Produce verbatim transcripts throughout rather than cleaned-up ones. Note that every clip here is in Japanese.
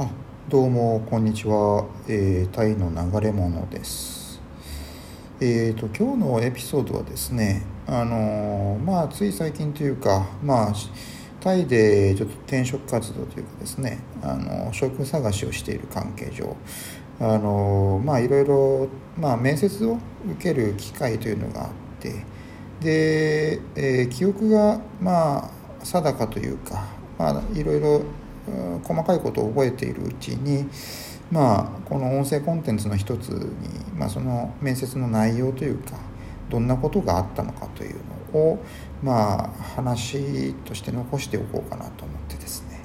あ、どうもこんにちは、えー、タイの流れ者です。えーと今日のエピソードはですね、あのー、まあつい最近というか、まあタイでちょっと転職活動というかですね、あの職探しをしている関係上、あのー、まあいろいろ、まあ、面接を受ける機会というのがあって、で、えー、記憶がまあ定かというか、まあいろいろ細かいことを覚えているうちに、まあ、この音声コンテンツの一つに、まあ、その面接の内容というかどんなことがあったのかというのを、まあ、話として残しておこうかなと思ってですね、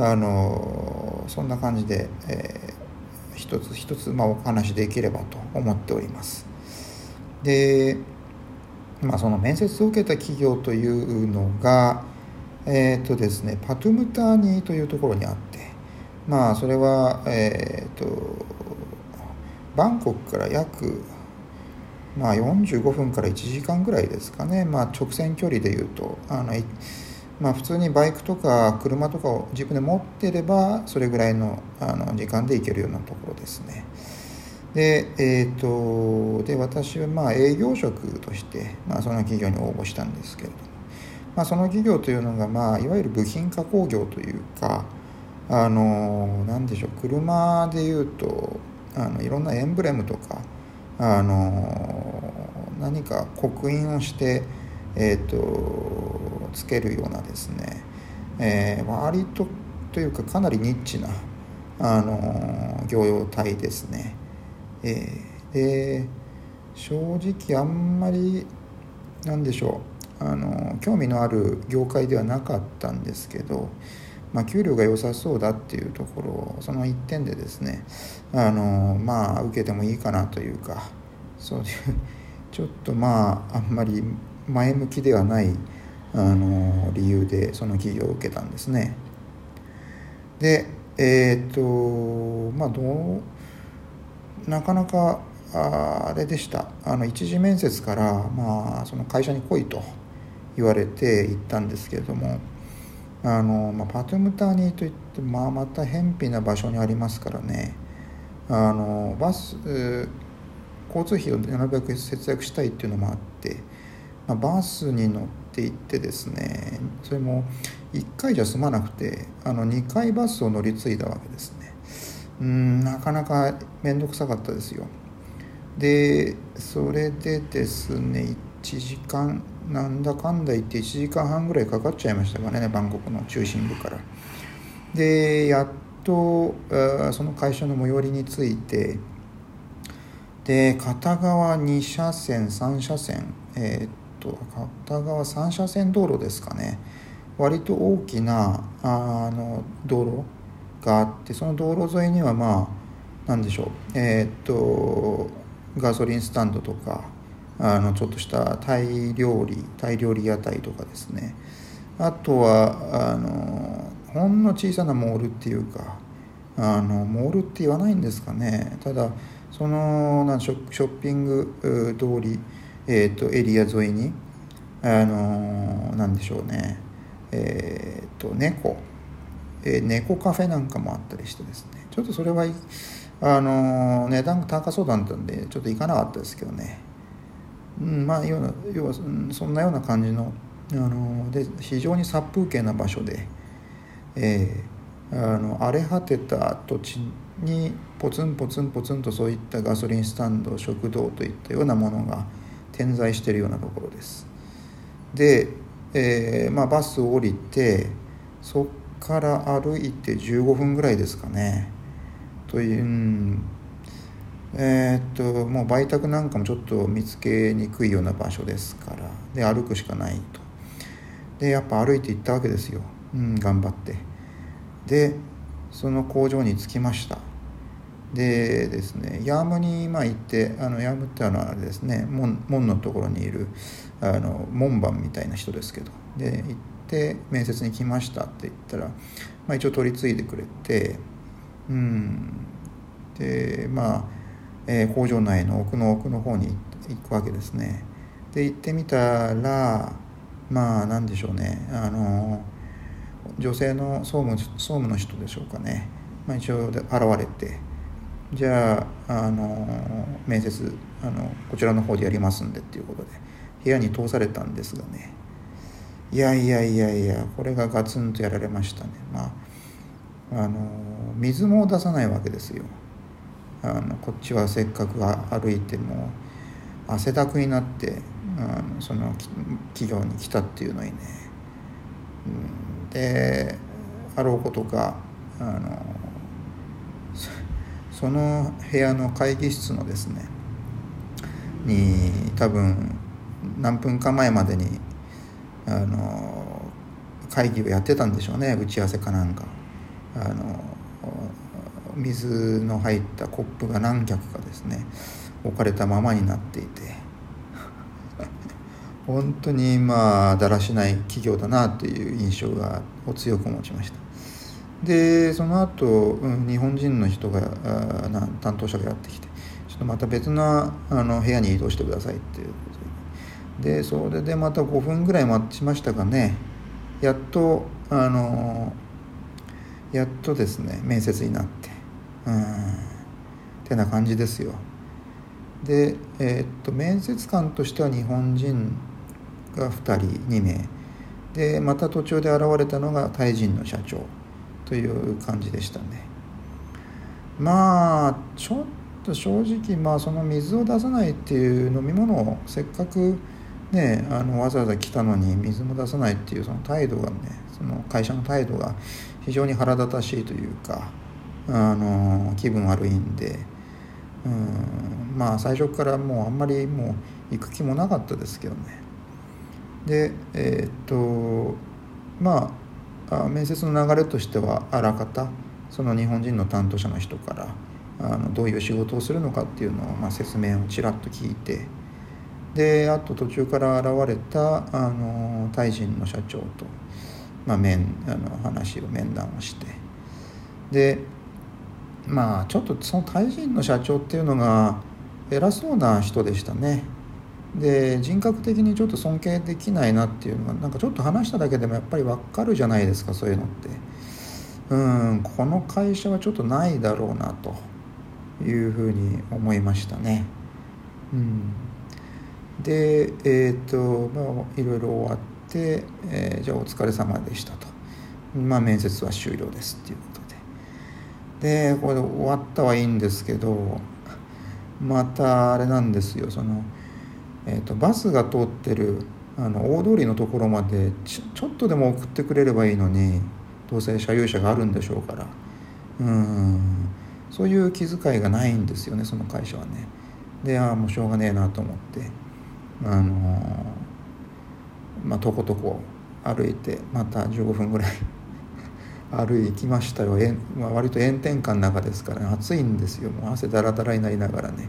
あのそんな感じで、えー、一つ一つ、まあ、お話できればと思っております。で、まあ、その面接を受けた企業というのがえーとですね、パトゥムターニーというところにあって、まあ、それは、えーと、バンコクから約、まあ、よんじゅうごふんからいちじかんぐらいですかね、まあ、直線距離でいうと、あの、まあ、普通にバイクとか車とかを自分で持っていればそれぐらいの、あの時間で行けるようなところですね。で、えーと、で私はまあ営業職として、まあ、その企業に応募したんですけれども、まあ、その企業というのが、まあ、いわゆる部品加工業というか、あの何でしょう、車でいうとあのいろんなエンブレムとか、あの何か刻印をして、えー、とつけるようなですね、えー、割とというかかなりニッチなあの業用体ですね。えー、で正直あんまり何でしょう、あの興味のある業界ではなかったんですけど、まあ、給料が良さそうだっていうところをその一点でですね、あのまあ受けてもいいかなというか、そういうちょっとまああんまり前向きではないあの理由でその企業を受けたんですね。で、えー、っとまあどうなかなかあれでした。あの一次面接から、まあ、その会社に来いと言われて行ったんですけれども、あの、まあ、パトゥムターニーといって、まあ、また偏僻な場所にありますからね、あのバス交通費をなるべく節約したいっていうのもあって、まあ、バスに乗って行ってですね、それもいっかいじゃ済まなくて、あのにかいバスを乗り継いだわけですね。うーん、なかなか面倒くさかったですよ。で、それでですね、いちじかん、なんだかんだ言っていちじかんはんぐらいかかっちゃいましたかね、バンコクの中心部から。で、やっとその会社の最寄りに着いて、で、片側に車線、さん車線、えー、っと、片側さん車線道路ですかね、割と大きなあの道路があって、その道路沿いには、まあ、なんでしょう、えー、っと、ガソリンスタンドとか、あのちょっとしたタイ料理タイ料理屋台とかですね、あとはあのほんの小さなモールっていうか、あのモールって言わないんですかね、ただそのなんショッピング通り、えー、とエリア沿いにあのなんでしょうね、えー、と猫、えー、猫カフェなんかもあったりしてですね、ちょっとそれはあの値段が高そうだったんでちょっと行かなかったですけどね、うん、まあ要は、要はそんなような感じの、あので非常に殺風景な場所で、えー、あの荒れ果てた土地にポツンポツンポツンとそういったガソリンスタンド、食堂といったようなものが点在しているようなところです。で、えーまあ、バスを降りてそこから歩いてじゅうごふんぐらいですかねという、うん、えー、っともう売宅なんかもちょっと見つけにくいような場所ですから、で歩くしかないと、でやっぱ歩いていったわけですよ、うん、頑張って。でその工場に着きました。でですね、ヤームにまあ行って、あのヤームってあのあれですね、門、門のところにいるあの門番みたいな人ですけど、で行って面接に来ましたって言ったら、まあ、一応取り次いでくれて、うん、でまあ、えー、工場内の奥の奥の方に行くわけですね。で行ってみたら、まあ何でしょうね、あの女性の総務、総務の人でしょうかね、まあ、一応現れて、じゃあ、あの面接あのこちらの方でやりますんでっていうことで部屋に通されたんですがね、いやいやいやいや、これがガツンとやられましたね。まあ、あの水も出さないわけですよ。あのこっちはせっかく歩いても汗だくになってあのその企業に来たっていうのにね、であろうことかあのその部屋の会議室のですねに多分何分か前までにあの会議をやってたんでしょうね、打ち合わせかなんか。あの水の入ったコップが何脚かですね置かれたままになっていて本当にまあだらしない企業だなという印象がを強く持ちました。でその後、うん、日本人の人があ担当者がやってきて、ちょっとまた別の、 あの部屋に移動してくださいっていうことで、でそれでまたごふんぐらい待ちましたかね、やっとあのやっとですね面接になって、うーんってな感じですよ。で、えー、っと面接官としては日本人がふたりにめいで、また途中で現れたのがタイ人の社長という感じでしたね。まあちょっと正直、まあその水を出さないっていう飲み物をせっかくねあのわざわざ来たのに水も出さないっていうその態度がね、その会社の態度が非常に腹立たしいというか、あの気分悪いんで、うん、まあ最初からもうあんまりもう行く気もなかったですけどね。でえー、っとまあ面接の流れとしては、あらかたその日本人の担当者の人からあのどういう仕事をするのかっていうのを、まあ、説明をちらっと聞いて、であと途中から現れたあのタイ人の社長と、まあ、面あの話を面談をして、でまあちょっとそのタイ人の社長っていうのが偉そうな人でしたね。で人格的にちょっと尊敬できないなっていうのが、なんかちょっと話しただけでもやっぱり分かるじゃないですか、そういうのって。うーん、この会社はちょっとないだろうなというふうに思いましたね。うん、でえっとまあいろいろ終わって、えー、じゃあお疲れ様でしたと、まあ面接は終了ですっていうことで、でこれで終わったはいいんですけど、またあれなんですよ、そのえー、とバスが通ってるあの大通りのところまでち ょ, ちょっとでも送ってくれればいいのに、どうせ車有車があるんでしょうから、うーんそういう気遣いがないんですよね、その会社はね。でああもうしょうがねえなと思ってあのー、まあとことこ歩いて、またじゅうごふんぐらい歩いてきましたよ。え、まあ、割と炎天下の中ですから、ね、暑いんですよ。もう汗だらだらになりながらね、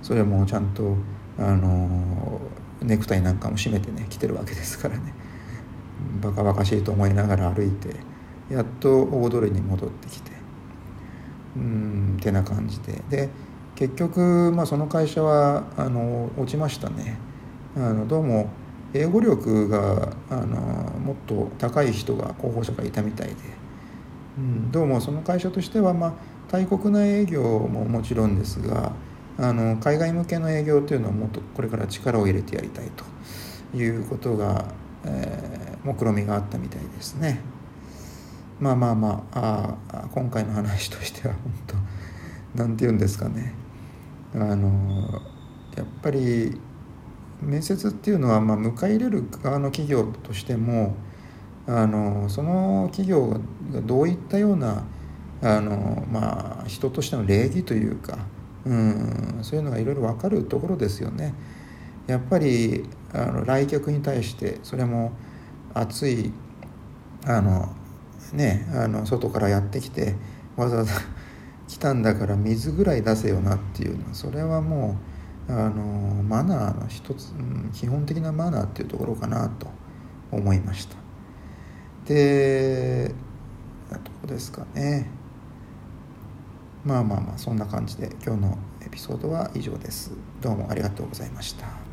それもちゃんとあのネクタイなんかも締めてね来てるわけですからね、バカバカしいと思いながら歩いて、やっと大通りに戻ってきて、うーんってな感じで、で結局、まあ、その会社はあの落ちましたね。あのどうも英語力があのもっと高い人が候補者がいたみたいで、うん、どうもその会社としては、まあ、タイ国内営業ももちろんですが、あの海外向けの営業というのはもっとこれから力を入れてやりたいということが、えー、目論みがあったみたいですね。まあまあまあ、あ今回の話としては本当なんて言うんですかね、あのやっぱり面接っていうのは、まあ、迎え入れる側の企業としても、あのその企業がどういったようなあの、まあ、人としての礼儀というか、うん、そういうのがいろいろ分かるところですよね。やっぱりあの来客に対して、それも暑いあの、ね、あの外からやってきてわざわざ来たんだから水ぐらい出せよなっていうのは、それはもうあのマナーの一つ、うん、基本的なマナーっていうところかなと思いました。でどうですかね、まあまあまあそんな感じで今日のエピソードは以上です。どうもありがとうございました。